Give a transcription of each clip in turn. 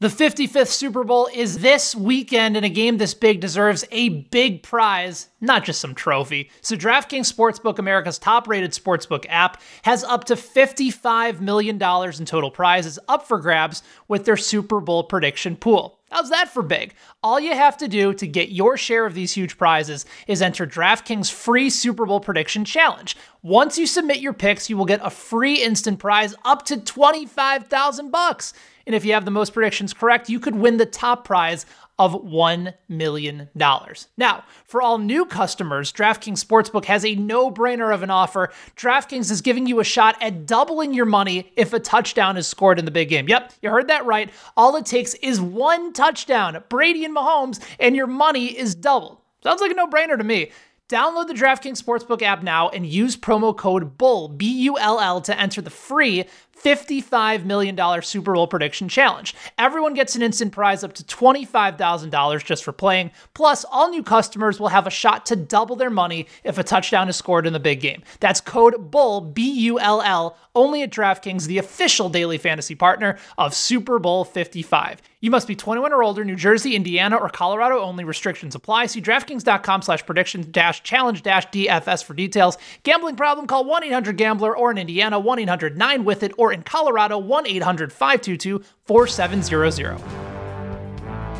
The 55th Super Bowl is this weekend, and a game this big deserves a big prize, not just some trophy. So DraftKings Sportsbook, America's top-rated sportsbook app, has up to $55 million in total prizes up for grabs with their Super Bowl prediction pool. How's that for big? All you have to do to get your share of these huge prizes is enter DraftKings' free Super Bowl prediction challenge. Once you submit your picks, you will get a free instant prize up to $25,000. And if you have the most predictions correct, you could win the top prize of $1 million. Now, for all new customers, DraftKings Sportsbook has a no-brainer of an offer. DraftKings is giving you a shot at doubling your money if a touchdown is scored in the big game. Yep, you heard that right. All it takes is one touchdown, Brady and Mahomes, and your money is doubled. Sounds like a no-brainer to me. Download the DraftKings Sportsbook app now and use promo code BULL, B-U-L-L, to enter the free $55 million Super Bowl prediction challenge. Everyone gets an instant prize up to $25,000 just for playing. Plus, all new customers will have a shot to double their money if a touchdown is scored in the big game. That's code BULL, B-U-L-L, only at DraftKings, the official daily fantasy partner of Super Bowl 55. You must be 21 or older, New Jersey, Indiana, or Colorado only. Restrictions apply. See DraftKings.com/prediction-challenge-DFS for details. Gambling problem? Call 1-800-GAMBLER or in Indiana, 1-800-9-WITH-IT or in Colorado, 1-800-522-4700.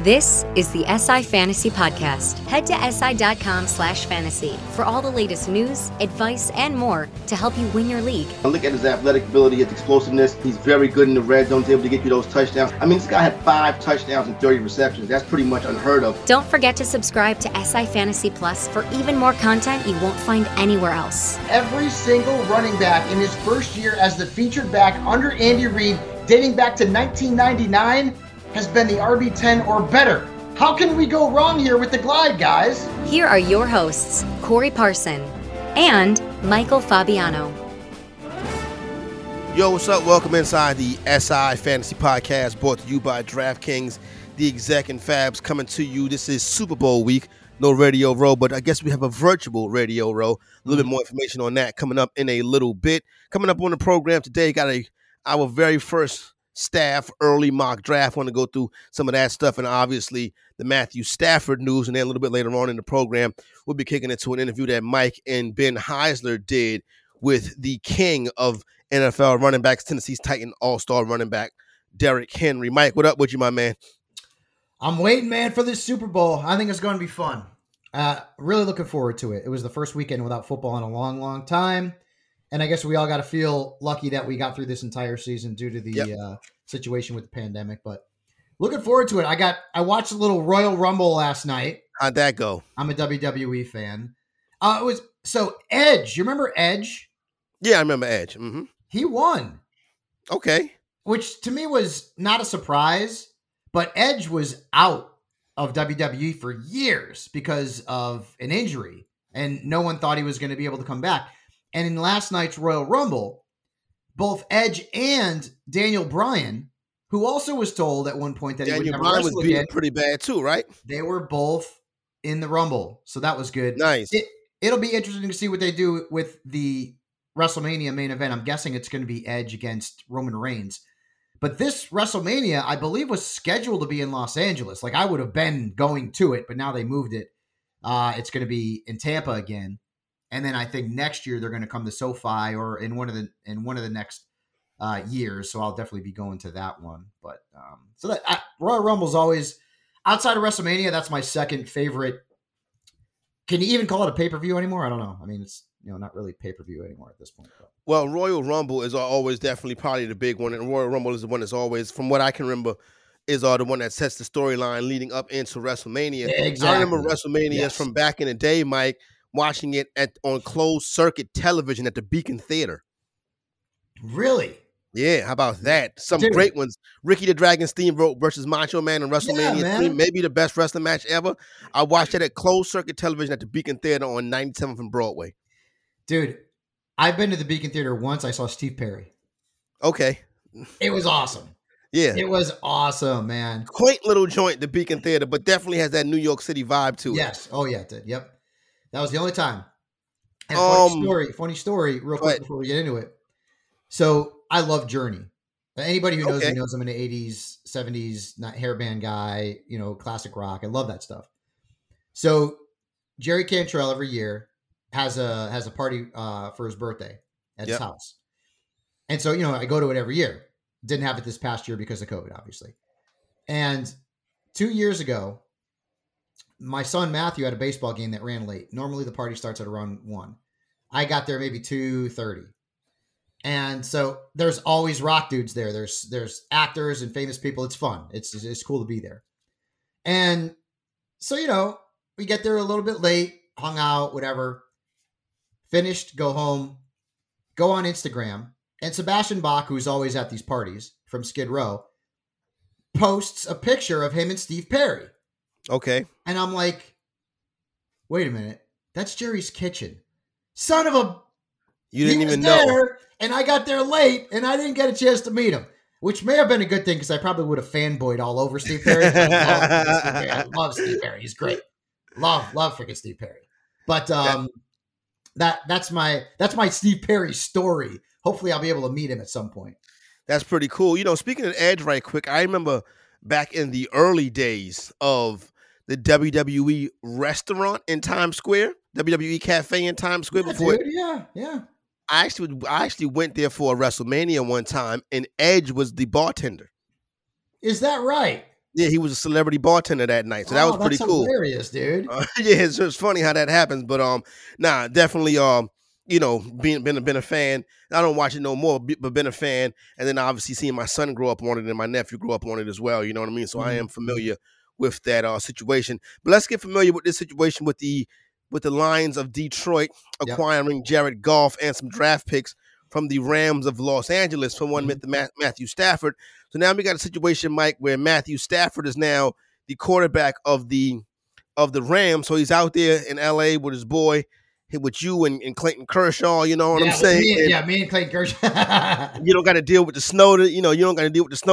This is the SI Fantasy Podcast. Head to SI.com/fantasy for all the latest news, advice, and more to help you win your league. I look at his athletic ability, his explosiveness. He's very good in the red zone, he's able to get you those touchdowns. I mean, this guy had 5 touchdowns and 30 receptions. That's pretty much unheard of. Don't forget to subscribe to SI Fantasy Plus for even more content you won't find anywhere else. Every single running back in his first year as the featured back under Andy Reid, dating back to 1999, has been the RB10 or better. How can we go wrong here with the glide, guys? Here are your hosts, Corey Parson and Michael Fabiano. Yo, what's up? Welcome inside the SI Fantasy Podcast, brought to you by DraftKings, the exec and Fabs coming to you. This is Super Bowl week. No radio row, but I guess we have a virtual radio row. A little bit more information on that coming up in a little bit. Coming up on the program today, got our very first staff early mock draft. Want to go through some of that stuff, and obviously the Matthew Stafford news. And then a little bit later on in the program, we'll be kicking into an interview that Mike and Ben Heisler did with the king of NFL running backs, Tennessee's Titan all-star running back, Derrick Henry. Mike, what up with you, my man? I'm waiting, man, for this Super Bowl. I think it's going to be fun. Really looking forward to it. It was the first weekend without football in a long, long time. And I guess we all got to feel lucky that we got through this entire season due to the situation with the pandemic. But looking forward to it. I watched a little Royal Rumble last night. How'd that go? I'm a WWE fan. Edge. You remember Edge? Yeah, I remember Edge. Mm-hmm. He won. Okay. Which to me was not a surprise, but Edge was out of WWE for years because of an injury, and no one thought he was going to be able to come back. And in last night's Royal Rumble, both Edge and Daniel Bryan, who also was told at one point that Daniel Bryan was beaten pretty bad too, right? They were both in the Rumble, so that was good. Nice. It'll be interesting to see what they do with the WrestleMania main event. I'm guessing it's going to be Edge against Roman Reigns. But this WrestleMania, I believe, was scheduled to be in Los Angeles. Like, I would have been going to it, but now they moved it. It's going to be in Tampa again. And then I think next year they're going to come to SoFi or in one of the next years. So I'll definitely be going to that one. But Royal Rumble's always, outside of WrestleMania, that's my second favorite. Can you even call it a pay-per-view anymore? I don't know. I mean, it's not really pay-per-view anymore at this point. But. Well, Royal Rumble is always definitely probably the big one. And Royal Rumble is the one that's always, from what I can remember, is the one that sets the storyline leading up into WrestleMania. Yeah, exactly. I remember WrestleMania from back in the day, Mike, watching it on closed-circuit television at the Beacon Theater. Really? Yeah, how about that? Some great ones. Ricky the Dragon Steamboat versus Macho Man in WrestleMania 3, maybe the best wrestling match ever. I watched that at closed-circuit television at the Beacon Theater on 97th and Broadway. Dude, I've been to the Beacon Theater once. I saw Steve Perry. Okay. It was awesome. Yeah. It was awesome, man. Quaint little joint, the Beacon Theater, but definitely has that New York City vibe to it. Yes. Oh, yeah, it did. Yep. That was the only time. And funny story real quick before we get into it. So I love Journey. Anybody who knows me knows I'm an 80s, 70s, not hairband guy, you know, classic rock. I love that stuff. So Jerry Cantrell every year has a party for his birthday at his house. And so, you know, I go to it every year. Didn't have it this past year because of COVID, obviously. And 2 years ago, my son Matthew had a baseball game that ran late. Normally the party starts at around 1. I got there maybe 2:30. And so there's always rock dudes there. There's actors and famous people. It's fun. It's cool to be there. And so, you know, we get there a little bit late, hung out, whatever, finished, go home, go on Instagram. And Sebastian Bach, who's always at these parties from Skid Row, posts a picture of him and Steve Perry. Okay. And I'm like, wait a minute. That's Jerry's kitchen. Son of a... You didn't even know. And I got there late and I didn't get a chance to meet him, which may have been a good thing because I probably would have fanboyed all over Steve Perry. I love Steve Perry. He's great. Love freaking Steve Perry. But that's my Steve Perry story. Hopefully I'll be able to meet him at some point. That's pretty cool. You know, speaking of Edge right quick, I remember back in the early days of the WWE restaurant in Times Square, WWE Cafe in Times Square before. I actually went there for a WrestleMania one time, and Edge was the bartender. Is that right? Yeah, he was a celebrity bartender that night, so that was pretty cool. Hilarious, dude. It's funny how that happens, but definitely you know, been a fan. I don't watch it no more, but been a fan, and then obviously seeing my son grow up on it and my nephew grow up on it as well. You know what I mean? So I am familiar with that situation. But let's get familiar with this situation with the Lions of Detroit acquiring Jared Goff and some draft picks from the Rams of Los Angeles for one Matthew Stafford. So now we got a situation, Mike, where Matthew Stafford is now the quarterback of the Rams. So he's out there in L.A. with his boy, with you and Clayton Kershaw, you know what I'm saying? Me and Clayton Kershaw. You don't got to deal with the snow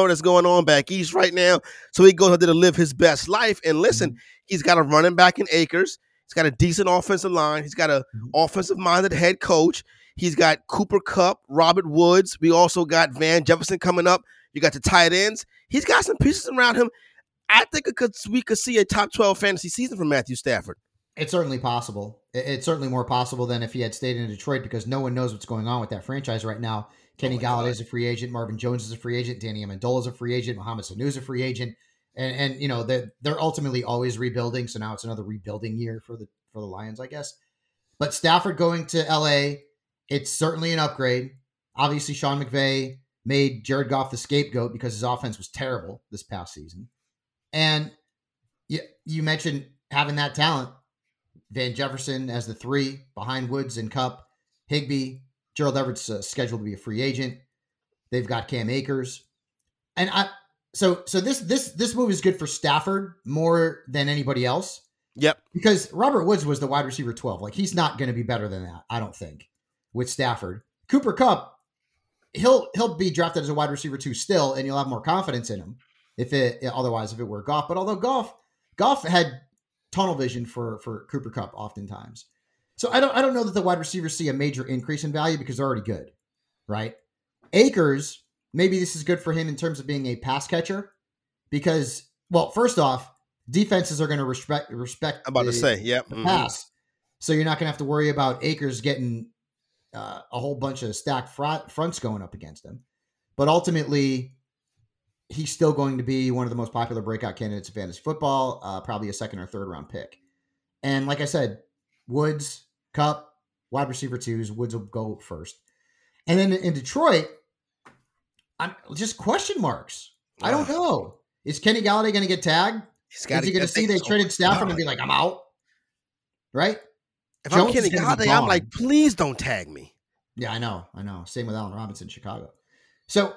that's going on back east right now. So he goes out there to live his best life. And listen, he's got a running back in Akers. He's got a decent offensive line. He's got an offensive-minded head coach. He's got Cooper Kupp, Robert Woods. We also got Van Jefferson coming up. You got the tight ends. He's got some pieces around him. I think we could see a top 12 fantasy season from Matthew Stafford. It's certainly possible. It's certainly more possible than if he had stayed in Detroit because no one knows what's going on with that franchise right now. Kenny Golladay is a free agent. Marvin Jones is a free agent. Danny Amendola is a free agent. Mohamed Sanu is a free agent. And you know, they're ultimately always rebuilding. So now it's another rebuilding year for the Lions, I guess. But Stafford going to LA, it's certainly an upgrade. Obviously, Sean McVay made Jared Goff the scapegoat because his offense was terrible this past season. And you mentioned having that talent. Van Jefferson as the 3 behind Woods and Kupp, Higbee, Gerald Everett's scheduled to be a free agent. They've got Cam Akers. And So this move is good for Stafford more than anybody else. Yep. Because Robert Woods was the wide receiver 12. Like, he's not going to be better than that, I don't think, with Stafford. Cooper Kupp, he'll be drafted as a wide receiver 2 still, and you'll have more confidence in him if it were Goff. But although Goff had tunnel vision for Cooper Kupp oftentimes. So I don't know that the wide receivers see a major increase in value because they're already good, right? Akers. Maybe this is good for him in terms of being a pass catcher because, well, first off, defenses are going to respect the pass. So you're not going to have to worry about Akers getting a whole bunch of stacked fronts going up against him. But ultimately, he's still going to be one of the most popular breakout candidates in fantasy football, probably a second or third round pick. And like I said, Woods, Kupp, wide receiver 2s, Woods will go first. And then in Detroit... I'm just question marks. I don't know. Is Kenny Golladay going to get tagged? Is he going to see they traded Stafford and be like, I'm out? Right? If Jones I'm Kenny Golladay, I'm like, please don't tag me. Yeah, I know. Same with Allen Robinson, Chicago. So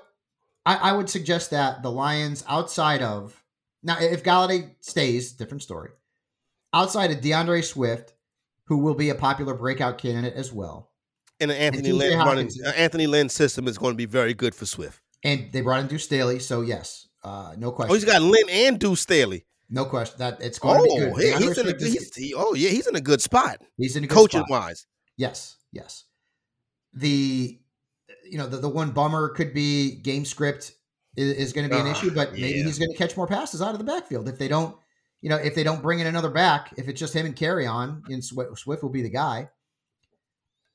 I would suggest that the Lions outside of, now if Golladay stays, different story, outside of DeAndre Swift, who will be a popular breakout candidate as well. And Anthony Lynn's system is going to be very good for Swift. And they brought in Deuce Staley, so yes, no question. Oh, he's got Lynn and Deuce Staley. No question that it's going to be good. He's in a good spot. He's in a good coaching spot. Wise. Yes. The one bummer could be game script is going to be an issue, but maybe he's going to catch more passes out of the backfield. If they don't, you know, if they don't bring in another back, if it's just him and Kerryon, and Swift will be the guy.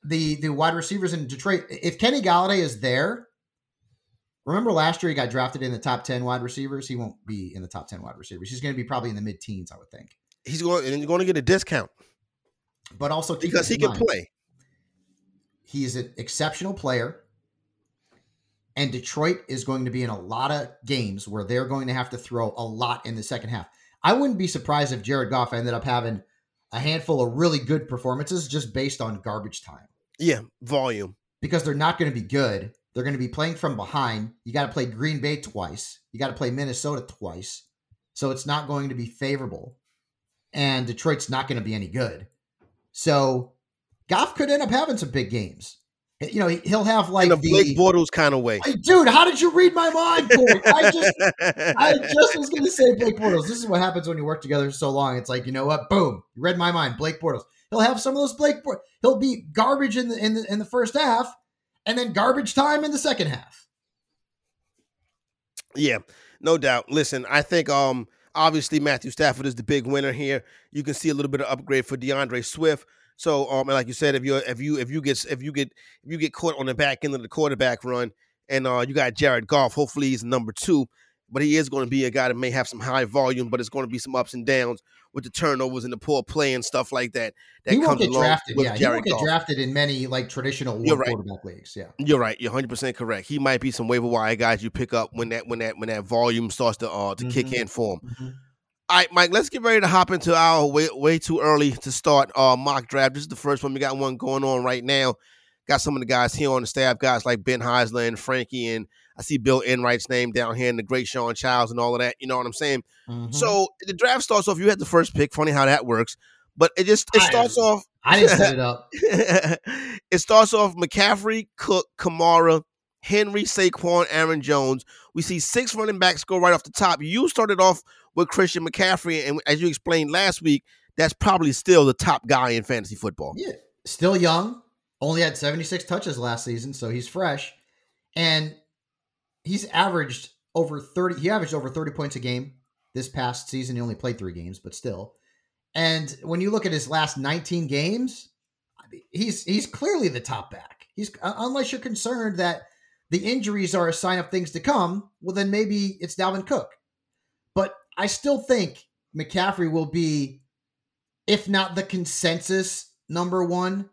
The wide receivers in Detroit, if Kenny Golladay is there, remember last year he got drafted in the top 10 wide receivers. He won't be in the top 10 wide receivers. He's going to be probably in the mid teens, I would think. He's going to get a discount, but also because he can play. He's an exceptional player. And Detroit is going to be in a lot of games where they're going to have to throw a lot in the second half. I wouldn't be surprised if Jared Goff ended up having a handful of really good performances just based on garbage time. Yeah, volume. Because they're not going to be good. They're going to be playing from behind. You got to play Green Bay twice. You got to play Minnesota twice. So it's not going to be favorable. And Detroit's not going to be any good. So Goff could end up having some big games. You know, he'll have like the Blake Bortles kind of way. Like, dude, how did you read my mind? I just was going to say Blake Bortles. This is what happens when you work together so long. It's like, you know what? Boom, you read my mind. Blake Bortles. He'll have some of those He'll be garbage in the first half, and then garbage time in the second half. Yeah, no doubt. Listen, I think obviously Matthew Stafford is the big winner here. You can see a little bit of upgrade for DeAndre Swift. So, and like you said, if you get caught on the back end of the quarterback run, and you got Jared Goff, hopefully he's number two, but he is going to be a guy that may have some high volume, but it's going to be some ups and downs with the turnovers and the poor play and stuff like that. That he won't get drafted. Yeah, he won't get drafted in many like traditional quarterback leagues. Yeah, you're right. You're 100% correct. He might be some waiver wire guys you pick up when that volume starts to kick in for him. Mm-hmm. All right, Mike, let's get ready to hop into our way too early to start mock draft. This is the first one. We got one going on right now. Got some of the guys here on the staff, guys like Ben Heisler and Frankie, and I see Bill Enright's name down here and the great Sean Childs and all of that. You know what I'm saying? Mm-hmm. So the draft starts off. You had the first pick. Funny how that works. But it starts off. I didn't set it up. It starts off McCaffrey, Cook, Kamara, Henry, Saquon, Aaron Jones. We see six running backs go right off the top. You started off with Christian McCaffrey, and as you explained last week, that's probably still the top guy in fantasy football. Yeah, still young. Only had 76 touches last season, so he's fresh. And he's averaged over 30. He averaged over 30 points a game this past season. He only played 3 games, but still. And when you look at his last 19 games, he's clearly the top back. He's unless you're concerned that the injuries are a sign of things to come, well, then maybe it's Dalvin Cook. But I still think McCaffrey will be, if not the consensus number one.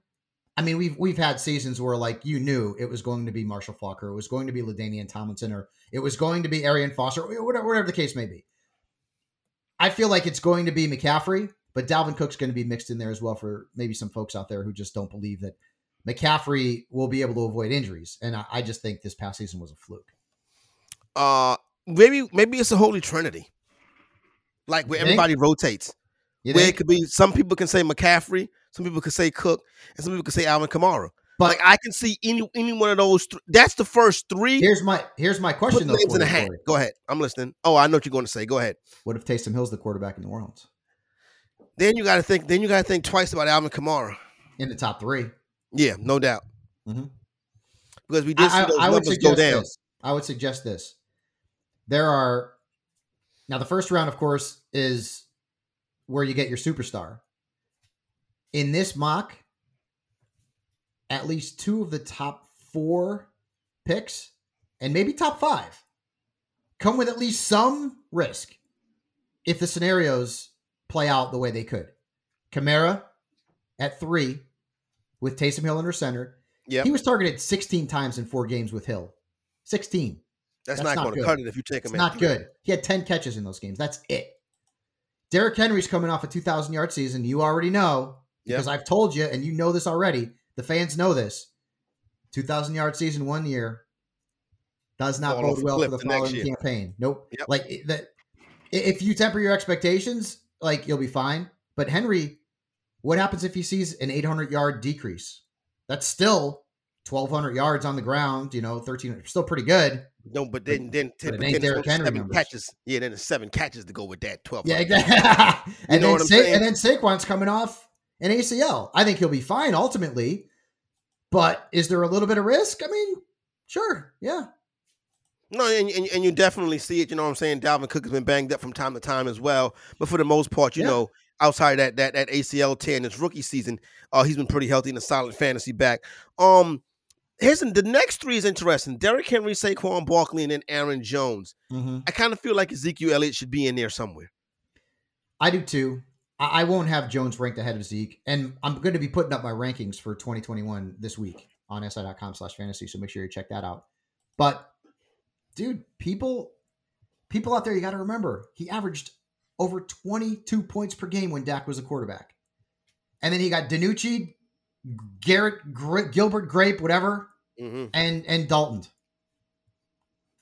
I mean, we've had seasons where, like, you knew it was going to be Marshall Faulk, it was going to be LaDainian Tomlinson, or it was going to be Arian Foster, or whatever the case may be. I feel like it's going to be McCaffrey, but Dalvin Cook's going to be mixed in there as well for maybe some folks out there who just don't believe that McCaffrey will be able to avoid injuries. And I just think this past season was a fluke. Maybe it's a holy trinity. Like where everybody rotates. Where it could be, some people can say McCaffrey, some people can say Cook, and some people can say Alvin Kamara. But like, I can see any one of those. That's the first three. Here's my question though. In the hand. Go ahead. I'm listening. Oh, I know what you're going to say. Go ahead. What if Taysom Hill's the quarterback in New Orleans? Then you got to think twice about Alvin Kamara in the top 3. Yeah, no doubt. Mm-hmm. Because we did see those numbers go down. I would suggest this. Now, the first round, of course, is where you get your superstar. In this mock, at least 2 of the top 4 picks, and maybe top 5, come with at least some risk if the scenarios play out the way they could. Kamara at 3. With Taysom Hill under center. Yep. He was targeted 16 times in 4 games with Hill. 16. That's not going to cut it if you take him. It's not good. He had 10 catches in those games. That's it. Derrick Henry's coming off a 2,000-yard season. You already know, because I've told you, and you know this already. The fans know this. 2,000-yard season one year does not bode well for the following campaign. Nope. Yep. Like that. If you temper your expectations, like you'll be fine. But Henry... what happens if he sees an 800-yard decrease? That's still 1,200 yards on the ground, you know, 1,300. Still pretty good. No, but then Derrick Henry numbers. Catches. Yeah, then it's 7 catches to go with that 1,200. Yeah, exactly. and then Saquon's coming off an ACL. I think he'll be fine ultimately, but is there a little bit of risk? I mean, sure, yeah. No, and you definitely see it. You know what I'm saying? Dalvin Cook has been banged up from time to time as well. But for the most part, you know, outside that ACL tear in his rookie season, he's been pretty healthy and a solid fantasy back. The next three is interesting. Derrick Henry, Saquon Barkley, and then Aaron Jones. Mm-hmm. I kind of feel like Ezekiel Elliott should be in there somewhere. I do too. I won't have Jones ranked ahead of Zeke. And I'm going to be putting up my rankings for 2021 this week on si.com/fantasy. So make sure you check that out. But dude, people out there, you got to remember, he averaged over 22 points per game when Dak was a quarterback. And then he got DiNucci, Gilbert Grape, whatever, mm-hmm. and Dalton.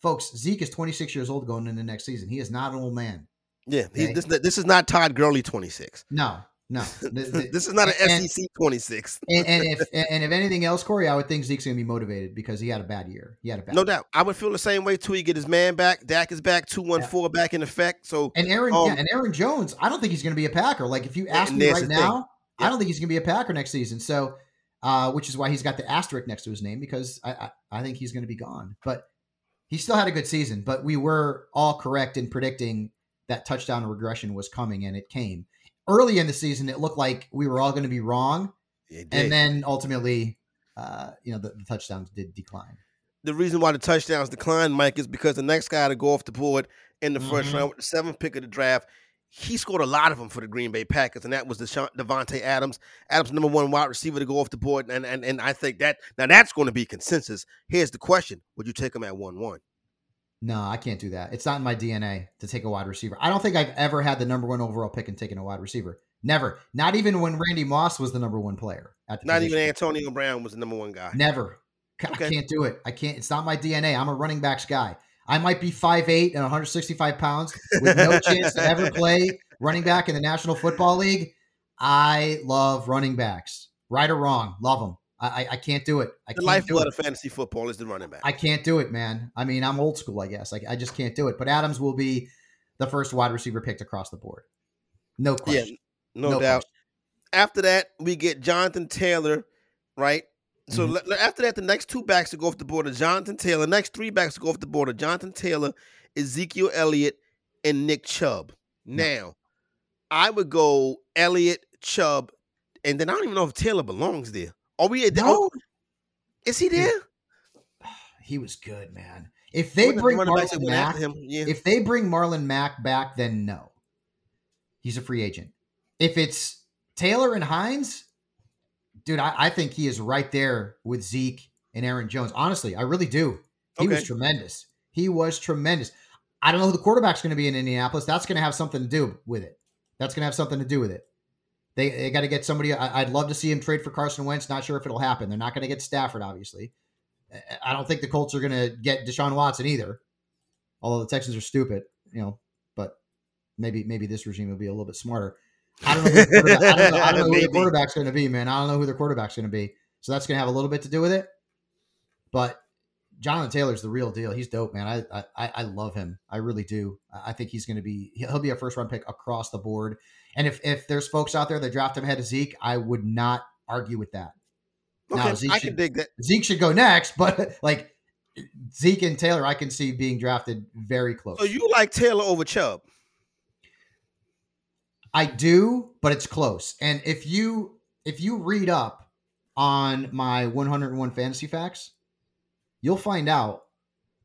Folks, Zeke is 26 years old going into next season. He is not an old man. Yeah, okay? This is not Todd Gurley 26. No. This is not an SEC 26. and if anything else, Corey, I would think Zeke's going to be motivated because he had a bad year. No doubt. I would feel the same way too. He get his man back. Dak is back. 2-1-4 back in effect. So and Aaron Jones, I don't think he's going to be a Packer. Like if you ask me right now, I don't think he's going to be a Packer next season. So, which is why he's got the asterisk next to his name because I think he's going to be gone. But he still had a good season. But we were all correct in predicting that touchdown regression was coming, and it came. Early in the season, it looked like we were all going to be wrong. And then ultimately, the touchdowns did decline. The reason why the touchdowns declined, Mike, is because the next guy to go off the board in the first round with the 7th pick of the draft, he scored a lot of them for the Green Bay Packers, and that was Davante Adams. Adams, number one wide receiver to go off the board, and I think that now that's going to be consensus. Here's the question. Would you take him at 1-1? No, I can't do that. It's not in my DNA to take a wide receiver. I don't think I've ever had the number one overall pick and taken a wide receiver. Never. Not even when Randy Moss was the number one player. Even Antonio Brown was the number one guy. Never. Okay. I can't do it. I can't. It's not my DNA. I'm a running backs guy. I might be 5'8" and 165 pounds with no chance to ever play running back in the National Football League. I love running backs. Right or wrong, love them. I can't do it. The lifeblood of fantasy football is the running back. I can't do it, man. I mean, I'm old school, I guess. I just can't do it. But Adams will be the first wide receiver picked across the board. No question. Yeah, no doubt. Question. After that, we get Jonathan Taylor, right? So after that, the next two backs to go off the board are Jonathan Taylor. Next three backs to go off the board are Jonathan Taylor, Ezekiel Elliott, and Nick Chubb. Now, I would go Elliott, Chubb, and then I don't even know if Taylor belongs there. Are we? No. Is he there? He was good, man. If they bring Marlon Mack, back, then no, he's a free agent. If it's Taylor and Hines, dude, I think he is right there with Zeke and Aaron Jones. Honestly, I really do. He was tremendous. I don't know who the quarterback's going to be in Indianapolis. That's going to have something to do with it. They got to get somebody. I'd love to see him trade for Carson Wentz. Not sure if it'll happen. They're not going to get Stafford, obviously. I don't think the Colts are going to get Deshaun Watson either, although the Texans are stupid, but maybe this regime will be a little bit smarter. I don't know who the quarterback's going to be, man. I don't know who their quarterback's going to be. So that's going to have a little bit to do with it. But Jonathan Taylor's the real deal. He's dope, man. I love him. I really do. I think he's going to be – he'll be a first-round pick across the board. And if there's folks out there that draft him ahead of Zeke, I would not argue with that. Okay, now, I can dig that. Zeke should go next, but like Zeke and Taylor, I can see being drafted very close. So you like Taylor over Chubb? I do, but it's close. And if you read up on my 101 fantasy facts, you'll find out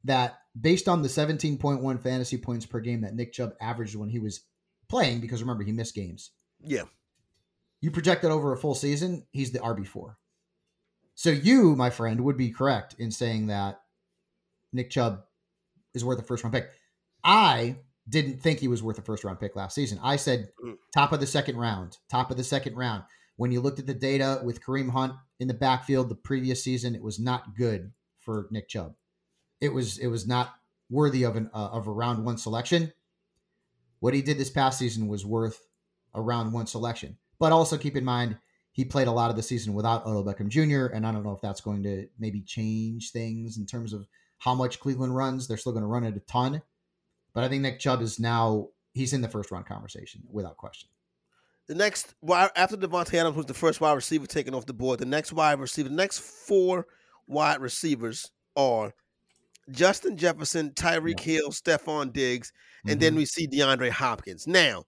that based on the 17.1 fantasy points per game that Nick Chubb averaged when he was playing, because remember, he missed games. Yeah. You project that over a full season, he's the RB4. So you, my friend, would be correct in saying that Nick Chubb is worth a first-round pick. I didn't think he was worth a first-round pick last season. I said top of the second round. When you looked at the data with Kareem Hunt in the backfield the previous season, it was not good for Nick Chubb. It was not worthy of a round one selection. What he did this past season was worth a round one selection. But also keep in mind, he played a lot of the season without Odell Beckham Jr., and I don't know if that's going to maybe change things in terms of how much Cleveland runs. They're still going to run it a ton. But I think Nick Chubb is now, he's in the first-round conversation without question. The next, after Davante Adams was the first wide receiver taken off the board, the next four wide receivers are Justin Jefferson, Tyreek Hill, Stephon Diggs, and then we see DeAndre Hopkins. Now,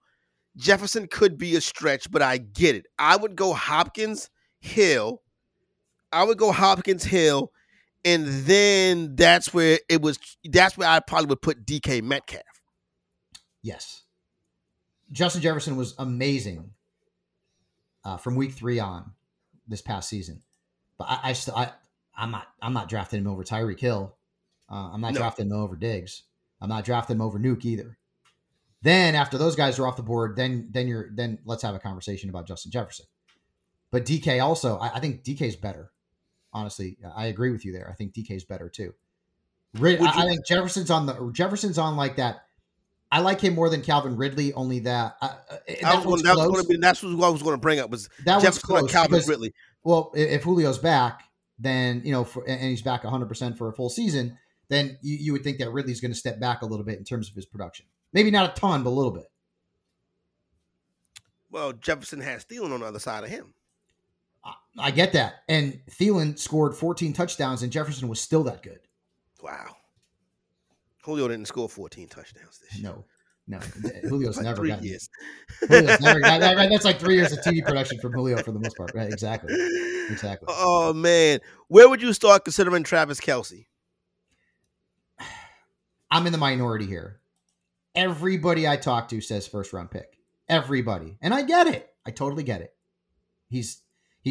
Jefferson could be a stretch, but I get it. I would go Hopkins, Hill. I would go Hopkins, Hill, and then that's where it was. That's where I probably would put DK Metcalf. Yes. Justin Jefferson was amazing from week 3 on this past season, but I'm not drafting him over Tyreek Hill. I'm not drafting him over Diggs. I'm not drafting him over Nuke either. Then after those guys are off the board, then let's have a conversation about Justin Jefferson. But DK also, I think DK's better. Honestly, I agree with you there. I think DK's better too. I think Jefferson's on like that. I like him more than Calvin Ridley. Only that. That's what I was going to bring up was that Jefferson and Calvin Ridley. Well, if Julio's back, then and he's back 100% for a full season, then you would think that Ridley's going to step back a little bit in terms of his production. Maybe not a ton, but a little bit. Well, Jefferson has Thielen on the other side of him. I get that. And Thielen scored 14 touchdowns, and Jefferson was still that good. Wow. Julio didn't score 14 touchdowns this year. No. Julio's never gotten it. That's like 3 years of TV production from Julio for the most part. Right? Exactly. Oh, man. Where would you start considering Travis Kelce? I'm in the minority here. Everybody I talk to says first-round pick. Everybody. And I get it. I totally get it. He's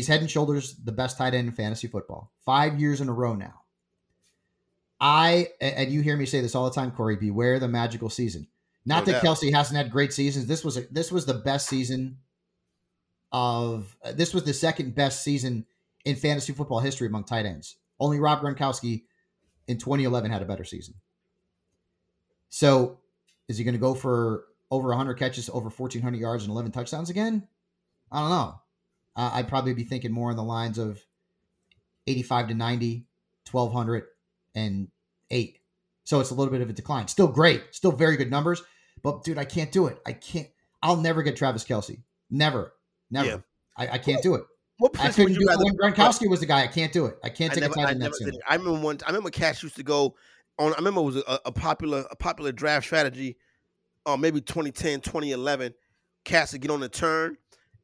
head and shoulders the best tight end in fantasy football. 5 years in a row now. And you hear me say this all the time, Corey, beware the magical season. Not that Kelce hasn't had great seasons. This was the best season this was the second best season in fantasy football history among tight ends. Only Rob Gronkowski in 2011 had a better season. So is he going to go for over 100 catches, over 1,400 yards and 11 touchdowns again? I don't know. I'd probably be thinking more on the lines of 85 to 90, 1,200, and 8. So it's a little bit of a decline. Still great. Still very good numbers. But, dude, I can't do it. I can't. I'll never get Travis Kelce. Never. Yeah. I can't do it. I couldn't do it when Gronkowski was the guy. I can't do it. I can't take a tight end that soon. I remember Cash used to go on. I remember it was a popular draft strategy, maybe 2010, 2011. Cash would get on the turn.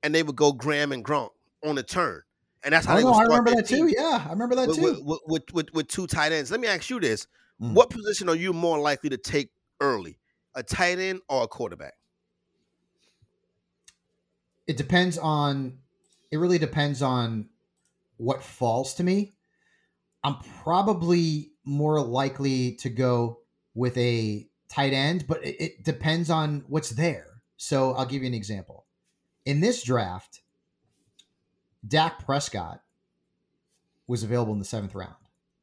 And they would go Graham and Gronk on the turn. And that's how they would start. I remember that too. Yeah, I remember that too. With two tight ends. Let me ask you this. What position are you more likely to take early? A tight end or a quarterback? It really depends on what falls to me. I'm probably more likely to go with a tight end, but it depends on what's there. So I'll give you an example. In this draft, Dak Prescott was available in the 7th round.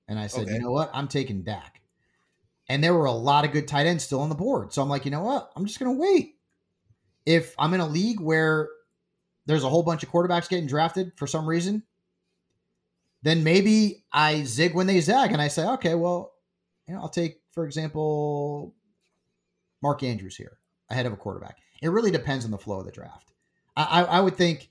And I said, You know what? I'm taking Dak. And there were a lot of good tight ends still on the board. So I'm like, you know what? I'm just going to wait. If I'm in a league where there's a whole bunch of quarterbacks getting drafted for some reason, then maybe I zig when they zag. And I say, okay, well, I'll take, for example, Mark Andrews here ahead of a quarterback. It really depends on the flow of the draft. I would think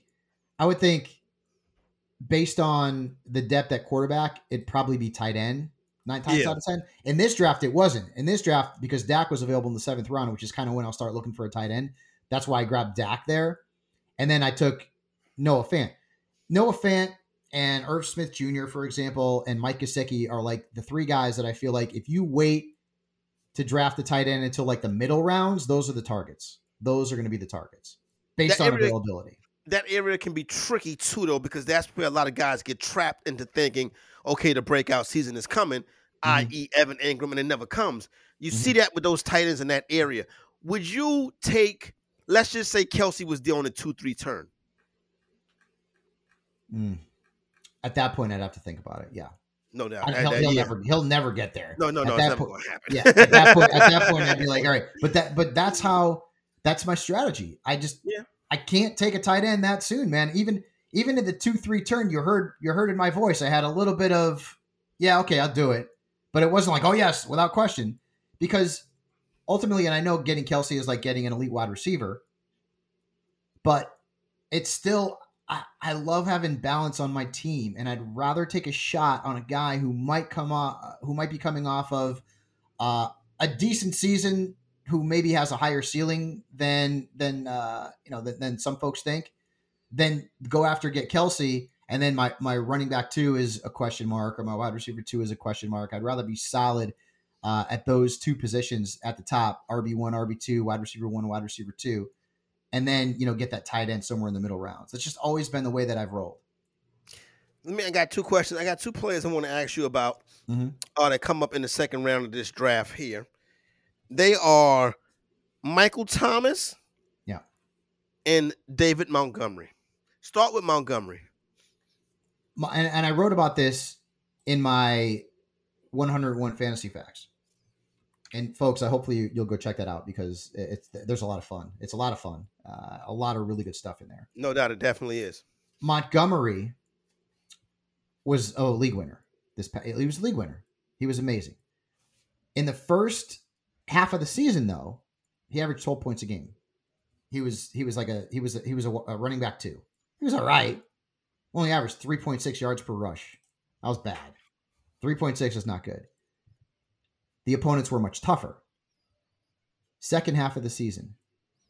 based on the depth at quarterback, it'd probably be tight end 9 times out of 10. In this draft, it wasn't. In this draft, because Dak was available in the 7th round, which is kind of when I'll start looking for a tight end. That's why I grabbed Dak there. And then I took Noah Fant. Noah Fant and Irv Smith Jr., for example, and Mike Gesicki are like the 3 guys that I feel like if you wait to draft the tight end until like the middle rounds, those are the targets. Those are going to be the targets. Based on availability. That area can be tricky too, though, because that's where a lot of guys get trapped into thinking, okay, the breakout season is coming, i.e. Evan Ingram, and it never comes. You see that with those tight ends in that area. Would you take, let's just say Kelce was on a 2-3 turn? At that point, I'd have to think about it, yeah. No doubt. He'll never get there. No, it's never going to happen. Yeah, at that point, I'd be like, all right. That's my strategy. I can't take a tight end that soon, man. Even in the 2-3 turn, you heard in my voice, I had a little bit of, yeah, okay, I'll do it. But it wasn't like, oh yes, without question. Because ultimately, and I know getting Kelce is like getting an elite wide receiver, but it's still, I love having balance on my team, and I'd rather take a shot on a guy who might be coming off of a decent season, who maybe has a higher ceiling than some folks think, then go after, get Kelce. And then my running back two is a question mark, or my wide receiver two is a question mark. I'd rather be solid at those two positions at the top, RB1, RB2, wide receiver one, wide receiver two. And then, get that tight end somewhere in the middle rounds. It's just always been the way that I've rolled. I got two questions. I got two players I want to ask you about that come up in the second round of this draft here. They are Michael Thomas and David Montgomery. Start with Montgomery. And I wrote about this in my 101 Fantasy Facts. And folks, hopefully you'll go check that out because there's a lot of fun. It's a lot of fun. A lot of really good stuff in there. No doubt, it definitely is. Montgomery was a league winner. He was a league winner. He was amazing. In the first half of the season, though, he averaged 12 points a game. He was a running back too. He was all right. Only averaged 3.6 yards per rush. That was bad. 3.6 is not good. The opponents were much tougher. Second half of the season,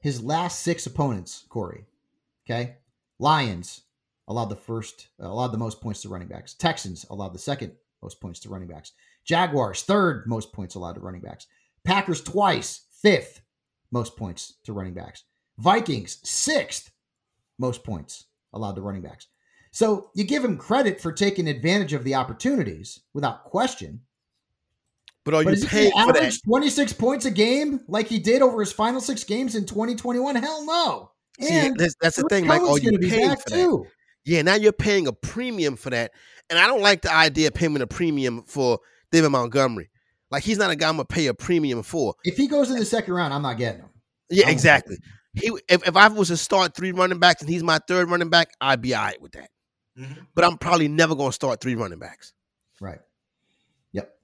his last six opponents, Corey. Okay, Lions allowed the most points to running backs. Texans allowed the second most points to running backs. Jaguars third most points allowed to running backs. Packers twice, fifth most points to running backs. Vikings sixth most points allowed to running backs. So you give him credit for taking advantage of the opportunities without question. But are you paying for that? 26 points a game like he did over his final six games in 2021? Hell no. And see, that's the thing, Mike. Are you paying for that? Yeah, now you're paying a premium for that. And I don't like the idea of paying a premium for David Montgomery. Like, he's not a guy I'm going to pay a premium for. If he goes in the second round, I'm not getting him. Yeah, exactly. If I was to start three running backs and he's my third running back, I'd be all right with that. Mm-hmm. But I'm probably never going to start three running backs. Right. Yep.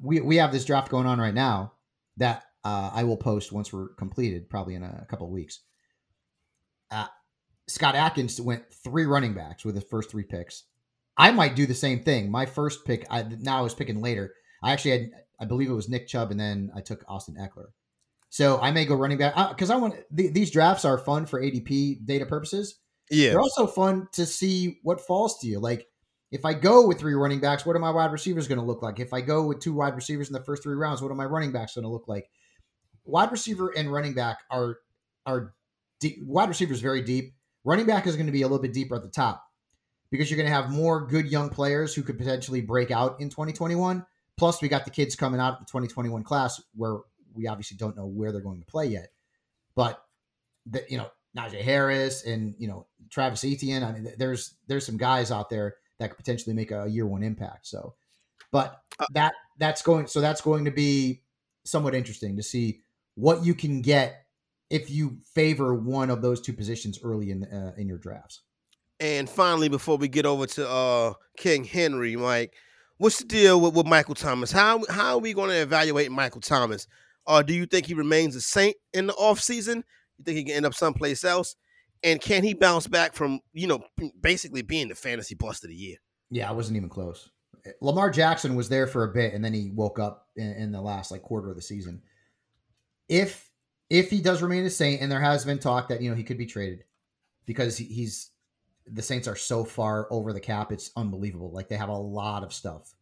We have this draft going on right now that I will post once we're completed, probably in a couple of weeks. Scott Atkins went three running backs with his first three picks. I might do the same thing. My first pick, now I was picking later. I actually had, I believe it was Nick Chubb, and then I took Austin Eckler. So I may go running back because I want these drafts are fun for ADP data purposes. Yeah, they're also fun to see what falls to you. Like, if I go with three running backs, what are my wide receivers going to look like? If I go with two wide receivers in the first three rounds, what are my running backs going to look like? Wide receiver and running back are deep. Wide receiver is very deep. Running back is going to be a little bit deeper at the top because you're going to have more good young players who could potentially break out in 2021. Plus, we got the kids coming out of the 2021 class where we obviously don't know where they're going to play yet, but Najee Harris and Travis Etienne. I mean, there's some guys out there that could potentially make a year one impact. So, but that's going to be somewhat interesting to see what you can get if you favor one of those two positions early in your drafts. And finally, before we get over to King Henry, Mike, what's the deal with Michael Thomas? How are we going to evaluate Michael Thomas? Do you think he remains a saint in the offseason? You think he can end up someplace else? And can he bounce back from, basically being the fantasy bust of the year? Yeah, I wasn't even close. Lamar Jackson was there for a bit, and then he woke up in the last quarter of the season. If he does remain a saint, and there has been talk that he could be traded because the Saints are so far over the cap, it's unbelievable. Like, they have a lot of stuff.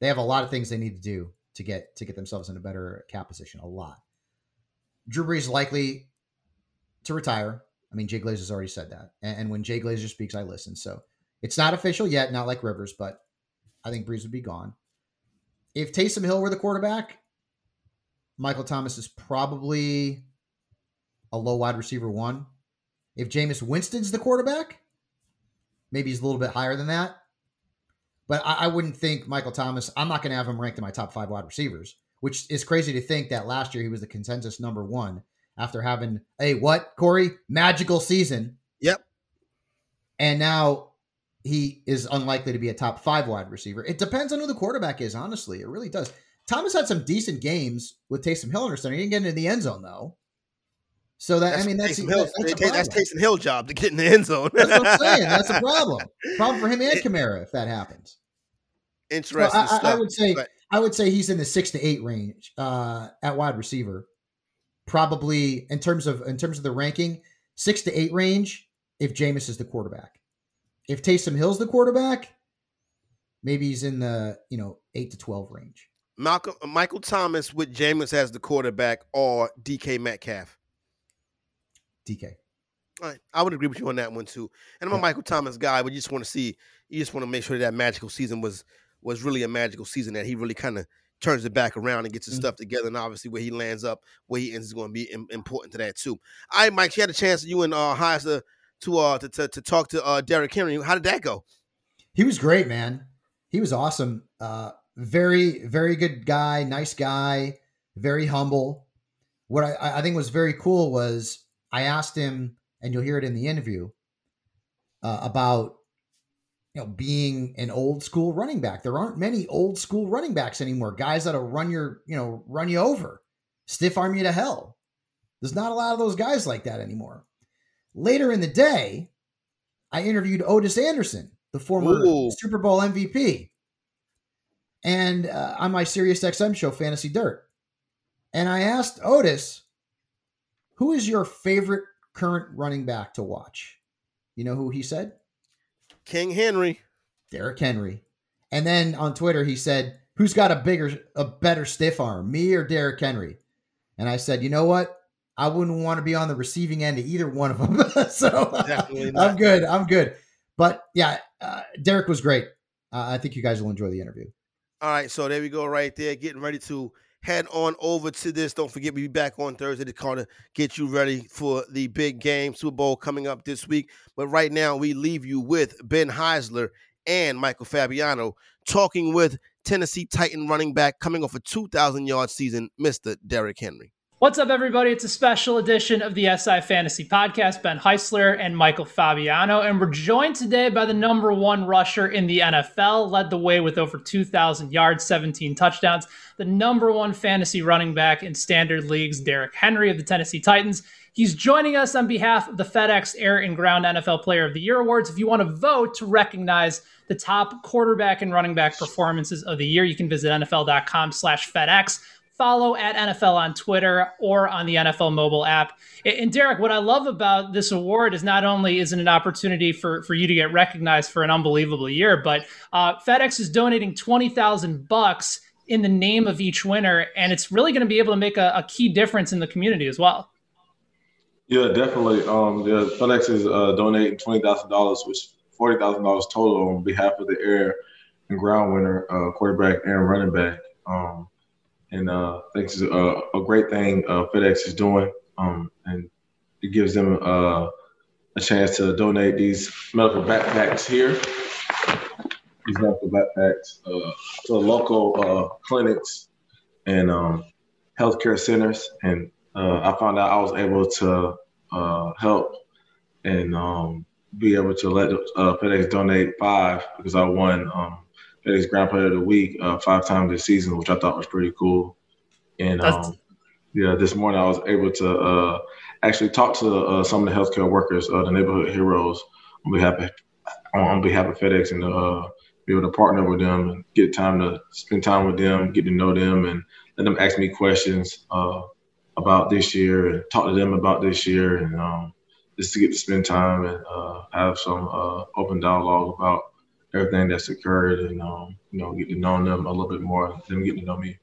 They have a lot of things they need to do to get themselves in a better cap position, a lot. Drew Brees likely to retire. I mean, Jay Glazer's already said that. And when Jay Glazer speaks, I listen. So it's not official yet, not like Rivers, but I think Brees would be gone. If Taysom Hill were the quarterback, Michael Thomas is probably a low wide receiver one. If Jameis Winston's the quarterback, maybe he's a little bit higher than that. But I wouldn't think Michael Thomas, I'm not going to have him ranked in my top five wide receivers, which is crazy to think that last year he was the consensus number one after having magical season. Yep. And now he is unlikely to be a top five wide receiver. It depends on who the quarterback is, honestly. It really does. Thomas had some decent games with Taysom Hill and he didn't get into the end zone, though. So that, that's Taysom Hill job to get in the end zone. That's what I'm saying. That's a problem. Problem for him and Kamara if that happens. Interesting stuff. I would say he's in the 6 to 8 range at wide receiver. Probably in terms of the ranking, 6 to 8 range if Jameis is the quarterback. If Taysom Hill's the quarterback, maybe he's in the 8 to 12 range. Michael Thomas with Jameis as the quarterback or DK Metcalf. DK. All right. I would agree with you on that one too. And I'm a Michael Thomas guy, but you just want to make sure that magical season was really a magical season, that he really kind of turns it back around and gets his stuff together. And obviously where he lands up, where he ends is going to be important to that too. All right, Mike, you had a chance, you and Haas to talk to Derrick Henry. How did that go? He was great, man. He was awesome. Very, very good guy. Nice guy. Very humble. What I think was very cool was I asked him, and you'll hear it in the interview, about being an old school running back. There aren't many old school running backs anymore. Guys that'll run you over, stiff arm you to hell. There's not a lot of those guys like that anymore. Later in the day, I interviewed Otis Anderson, the former Super Bowl MVP, and on my SiriusXM show, Fantasy Dirt. And I asked Otis, who is your favorite current running back to watch? You know who he said? Derrick Henry. And then on Twitter, he said, who's got a better stiff arm, me or Derrick Henry? And I said, you know what? I wouldn't want to be on the receiving end of either one of them. So I'm good. But yeah, Derrick was great. I think you guys will enjoy the interview. All right. So there we go right there. Getting ready to head on over to this. Don't forget, we'll be back on Thursday to kind of get you ready for the big game, Super Bowl coming up this week. But right now, we leave you with Ben Heisler and Michael Fabiano talking with Tennessee Titan running back coming off a 2,000-yard season, Mr. Derrick Henry. What's up, everybody? It's a special edition of the SI Fantasy Podcast, Ben Heisler and Michael Fabiano, and we're joined today by the number one rusher in the NFL, led the way with over 2,000 yards, 17 touchdowns, the number one fantasy running back in standard leagues, Derrick Henry of the Tennessee Titans. He's joining us on behalf of the FedEx Air and Ground NFL Player of the Year Awards. If you want to vote to recognize the top quarterback and running back performances of the year, you can visit NFL.com/FedEx. Follow at NFL on Twitter or on the NFL mobile app. And Derrick, what I love about this award is not only is it an opportunity for you to get recognized for an unbelievable year, but FedEx is donating $20,000 in the name of each winner, and it's really going to be able to make a key difference in the community as well. Yeah, definitely. FedEx is donating $20,000, which $40,000 total on behalf of the Air and Ground winner, quarterback and running back. And I think it's a great thing FedEx is doing, and it gives them a chance to donate these medical backpacks here, to local clinics and healthcare centers. And I found out I was able to help and be able to let FedEx donate 5 because I won FedEx Grand Player of the Week 5 times this season, which I thought was pretty cool. And this morning I was able to actually talk to some of the healthcare workers, the neighborhood heroes, on behalf of FedEx, and be able to partner with them and get time to spend time with them, get to know them, and let them ask me questions about this year and talk to them about this year, and just to get to spend time and have some open dialogue about everything that's occurred, and get to know them a little bit more, them getting to know me.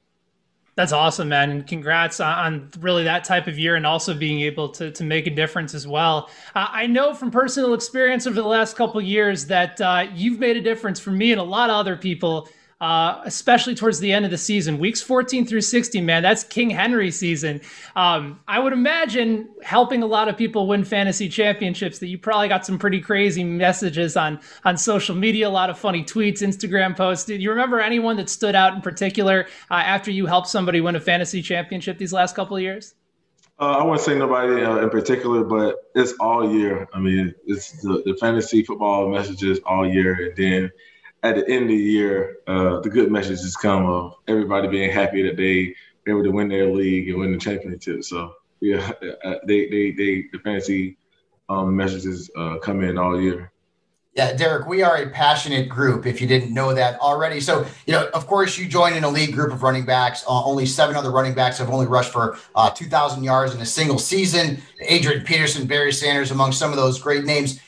That's awesome, man. And congrats on really that type of year and also being able to make a difference as well. I know from personal experience over the last couple of years that you've made a difference for me and a lot of other people, especially towards the end of the season, weeks 14 through 60, man, that's King Henry season. I would imagine helping a lot of people win fantasy championships that you probably got some pretty crazy messages on social media, a lot of funny tweets, Instagram posts. Did you remember anyone that stood out in particular after you helped somebody win a fantasy championship these last couple of years? I wouldn't say nobody in particular, but it's all year. I mean, it's the fantasy football messages all year, and then at the end of the year, the good messages come of everybody being happy that they were able to win their league and win the championship. So yeah, the fantasy messages come in all year. Yeah, Derrick, we are a passionate group, if you didn't know that already. So, you know, of course, you join an elite group of running backs. Only 7 other running backs have only rushed for 2,000 yards in a single season. Adrian Peterson, Barry Sanders, among some of those great names.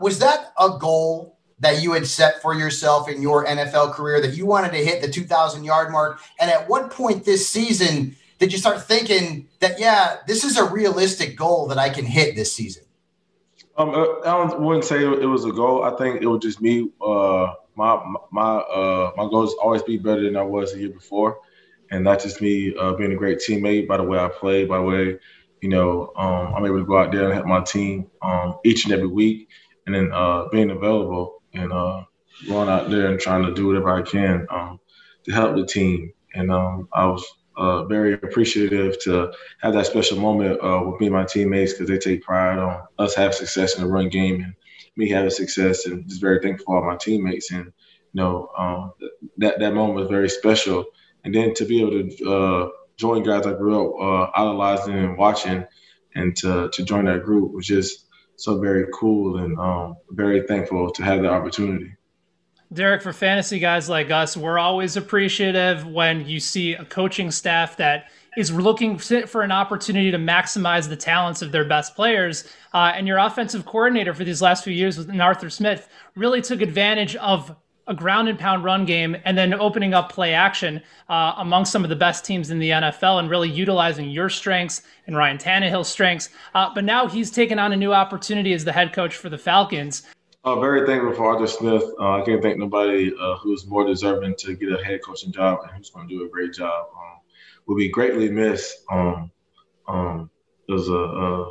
Was that a goal that you had set for yourself in your NFL career, that you wanted to hit the 2,000-yard mark? And at what point this season did you start thinking that, yeah, this is a realistic goal that I can hit this season? I wouldn't say it was a goal. I think it was just me. My goal is always be better than I was the year before, and not just me being a great teammate by the way I play, by the way, you know, I'm able to go out there and help my team each and every week, and then being available and going out there and trying to do whatever I can to help the team. And I was very appreciative to have that special moment with me and my teammates, because they take pride on us having success in the run game and me having success, and just very thankful for all my teammates. And, you know, that moment was very special. And then to be able to join guys I grew up idolizing and watching, and to join that group was just so very cool, and very thankful to have the opportunity. Derrick, for fantasy guys like us, we're always appreciative when you see a coaching staff that is looking for an opportunity to maximize the talents of their best players. And your offensive coordinator for these last few years with Arthur Smith really took advantage of a ground and pound run game, and then opening up play action among some of the best teams in the NFL, and really utilizing your strengths and Ryan Tannehill's strengths. But now he's taken on a new opportunity as the head coach for the Falcons. Very thankful for Arthur Smith. I can't thank nobody who's more deserving to get a head coaching job and who's going to do a great job. Will be greatly missed. It was a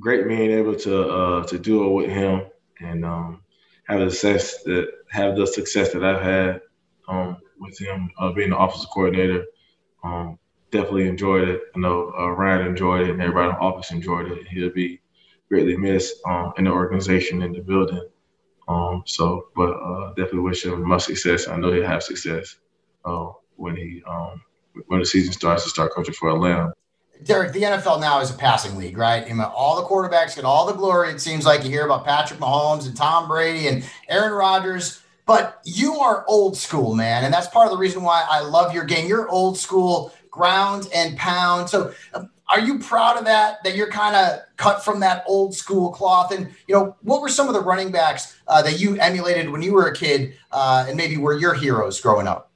great being able to do it with him, and have the success that I've had with him being the offensive coordinator. Definitely enjoyed it. I know Ryan enjoyed it, and everybody in the office enjoyed it. He'll be greatly missed in the organization, in the building. Definitely wish him much success. I know he'll have success when the season starts to start coaching for Atlanta. Derrick, the NFL now is a passing league, right? I mean, all the quarterbacks get all the glory. It seems like you hear about Patrick Mahomes and Tom Brady and Aaron Rodgers, but you are old school, man. And that's part of the reason why I love your game. You're old school, ground and pound. So are you proud of that you're kind of cut from that old school cloth? And, you know, what were some of the running backs that you emulated when you were a kid and maybe were your heroes growing up?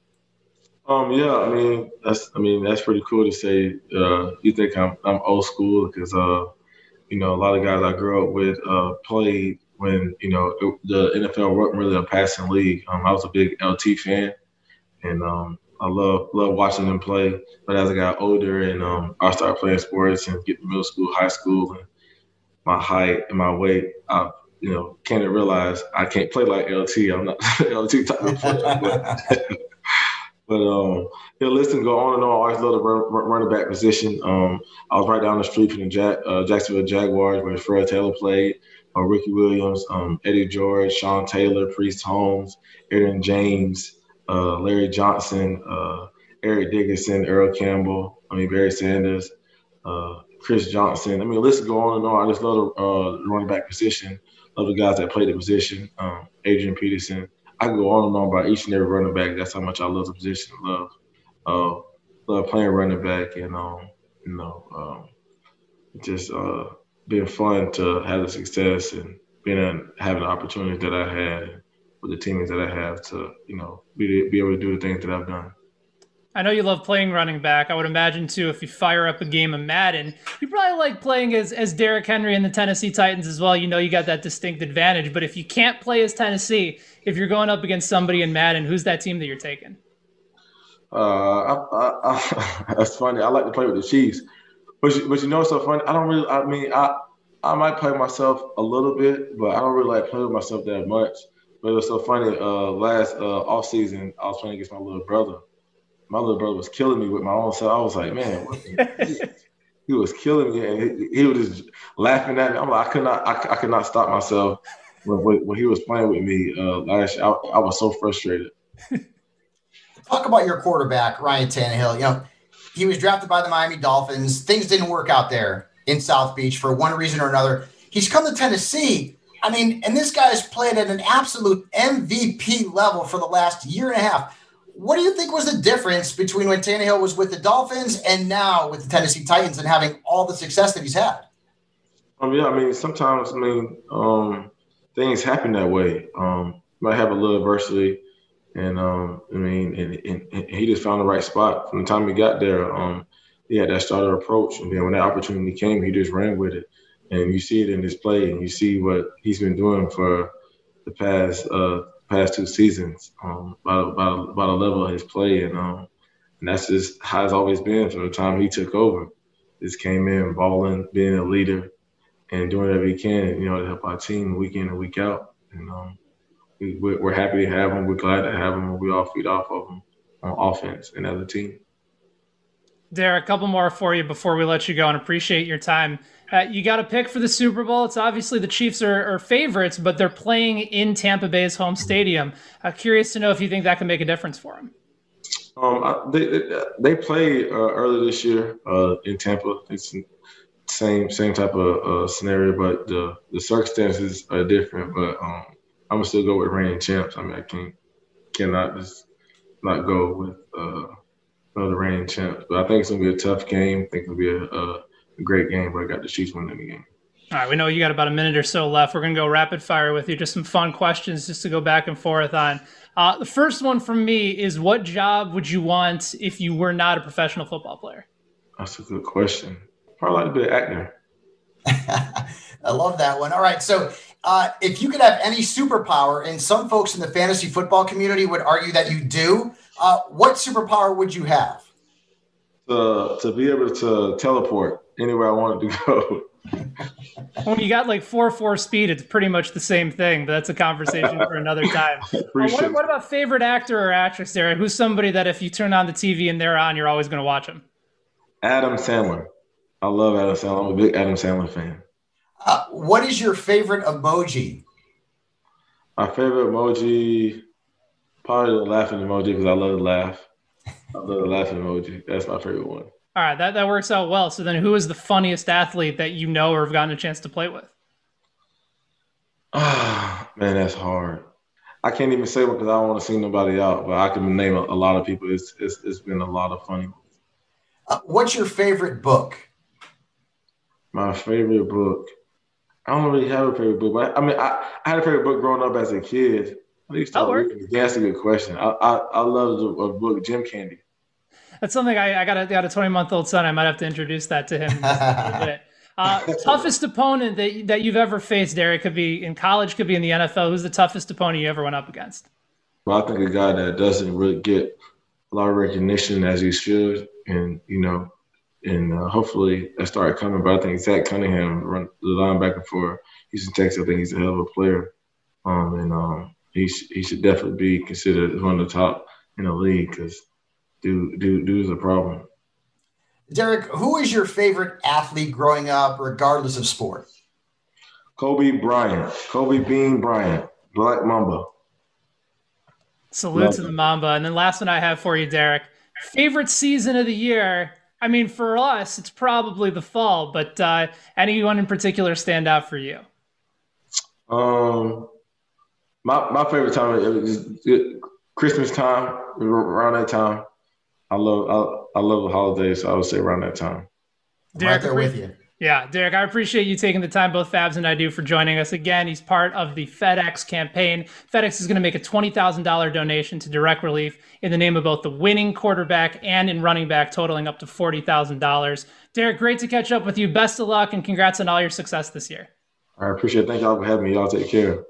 Yeah, that's pretty cool to say. You think I'm old school because, you know, a lot of guys I grew up with played when, you know, the NFL wasn't really a passing league. I was a big LT fan, and I love watching them play. But as I got older and I started playing sports and getting middle school, high school, and my height and my weight, I kind of realized I can't play like LT. I'm not LT type of player. But the list can go on and on. I always love the running back position. I was right down the street from the Jacksonville Jaguars where Fred Taylor played, Ricky Williams, Eddie George, Sean Taylor, Priest Holmes, Aaron James, Larry Johnson, Eric Dickerson, Earl Campbell, Barry Sanders, Chris Johnson. The list can go on and on. I just love the running back position. Love the guys that played the position, Adrian Peterson. I go on and on about each and every running back. That's how much I love the position. Love playing running back, and just being fun to have the success and having the opportunities that I had with the teammates that I have to, be able to do the things that I've done. I know you love playing running back. I would imagine, too, if you fire up a game of Madden, you probably like playing as Derrick Henry and the Tennessee Titans as well. You know you got that distinct advantage. But if you can't play as Tennessee, if you're going up against somebody in Madden, who's that team that you're taking? That's funny. I like to play with the Chiefs. But you know what's so funny? I might play myself a little bit, but I don't really like playing with myself that much. But it was so funny. Last offseason, I was playing against my little brother. My little brother was killing me with my own self. I was like, man, what he was killing me, and he was just laughing at me. I'm like, I could not stop myself when he was playing with me last year. I was so frustrated. Talk about your quarterback, Ryan Tannehill. You know, He was drafted by the Miami Dolphins. Things didn't work out there in South Beach for one reason or another. He's come to Tennessee. I mean, and this guy's played at an absolute MVP level for the last year and a half. What do you think was the difference between when Tannehill was with the Dolphins and now with the Tennessee Titans and having all the success that he's had? Things happen that way. Might have a little adversity. And, and he just found the right spot from the time he got there. He had that starter approach. And then when that opportunity came, he just ran with it. And you see it in his play, and you see what he's been doing for the past two seasons by the level of his play. And that's just how it's always been from the time he took over. Just came in, balling, being a leader, and doing whatever he can, you know, to help our team week in and week out. And we're happy to have him. We're glad to have him. And we all feed off of him on offense and as a team. Derrick, a couple more for you before we let you go, and appreciate your time. You got a pick for the Super Bowl. It's obviously the Chiefs are favorites, but they're playing in Tampa Bay's home stadium. Curious to know if you think that can make a difference for them. They played earlier this year in Tampa. It's the same type of scenario, but the circumstances are different. But I'm gonna still go with reigning champs. I mean, I cannot just not go with another reigning champs. But I think it's gonna be a tough game. I think it'll be a great game, but I got the Chiefs winning the game. All right, we know you got about a minute or so left. We're going to go rapid fire with you. Just some fun questions just to go back and forth on. The first one from me is, what job would you want if you were not a professional football player? That's a good question. Probably like to be an actor. I love that one. All right, so if you could have any superpower, and some folks in the fantasy football community would argue that you do, what superpower would you have? To be able to teleport anywhere I wanted to go. When you got like 4.4 speed, it's pretty much the same thing, but that's a conversation for another time. What about favorite actor or actress, Derrick? Who's somebody that if you turn on the TV and they're on, you're always going to watch them? Adam Sandler. I love Adam Sandler. I'm a big Adam Sandler fan. What is your favorite emoji? My favorite emoji, probably the laughing emoji, because I love to laugh. I love the laughing emoji. That's my favorite one. All right, that works out well. So then who is the funniest athlete that you know or have gotten a chance to play with? Ah, man, that's hard. I can't even say one because I don't want to see nobody out, but I can name a lot of people. It's been a lot of funny ones. What's your favorite book? My favorite book? I don't really have a favorite book. But I had a favorite book growing up as a kid. I used to read. That's a good question. I love the book Jim Candy. That's something I got a 20-month-old son. I might have to introduce that to him. Toughest opponent that you've ever faced, Derrick? Could be in college, could be in the NFL. Who's the toughest opponent you ever went up against? Well, I think a guy that doesn't really get a lot of recognition as he should, and hopefully that started coming. But I think Zach Cunningham, the linebacker for Houston Texas, I think he's a hell of a player, he should definitely be considered one of the top in the league because. Dude's a problem. Derrick, who is your favorite athlete growing up, regardless of sport? Kobe Bryant. Kobe Bean Bryant. Black Mamba. Salute to the Mamba. And then last one I have for you, Derrick. Favorite season of the year? I mean, for us, it's probably the fall, but anyone in particular stand out for you? My favorite time is Christmas time, around that time. I love the holidays, so I would say around that time. Derrick, I'm right there with you. Yeah, Derrick, I appreciate you taking the time, both Fabs and I do, for joining us again. He's part of the FedEx campaign. FedEx is going to make a $20,000 donation to Direct Relief in the name of both the winning quarterback and in running back, totaling up to $40,000. Derrick, great to catch up with you. Best of luck, and congrats on all your success this year. I appreciate it. Thank y'all for having me. Y'all take care.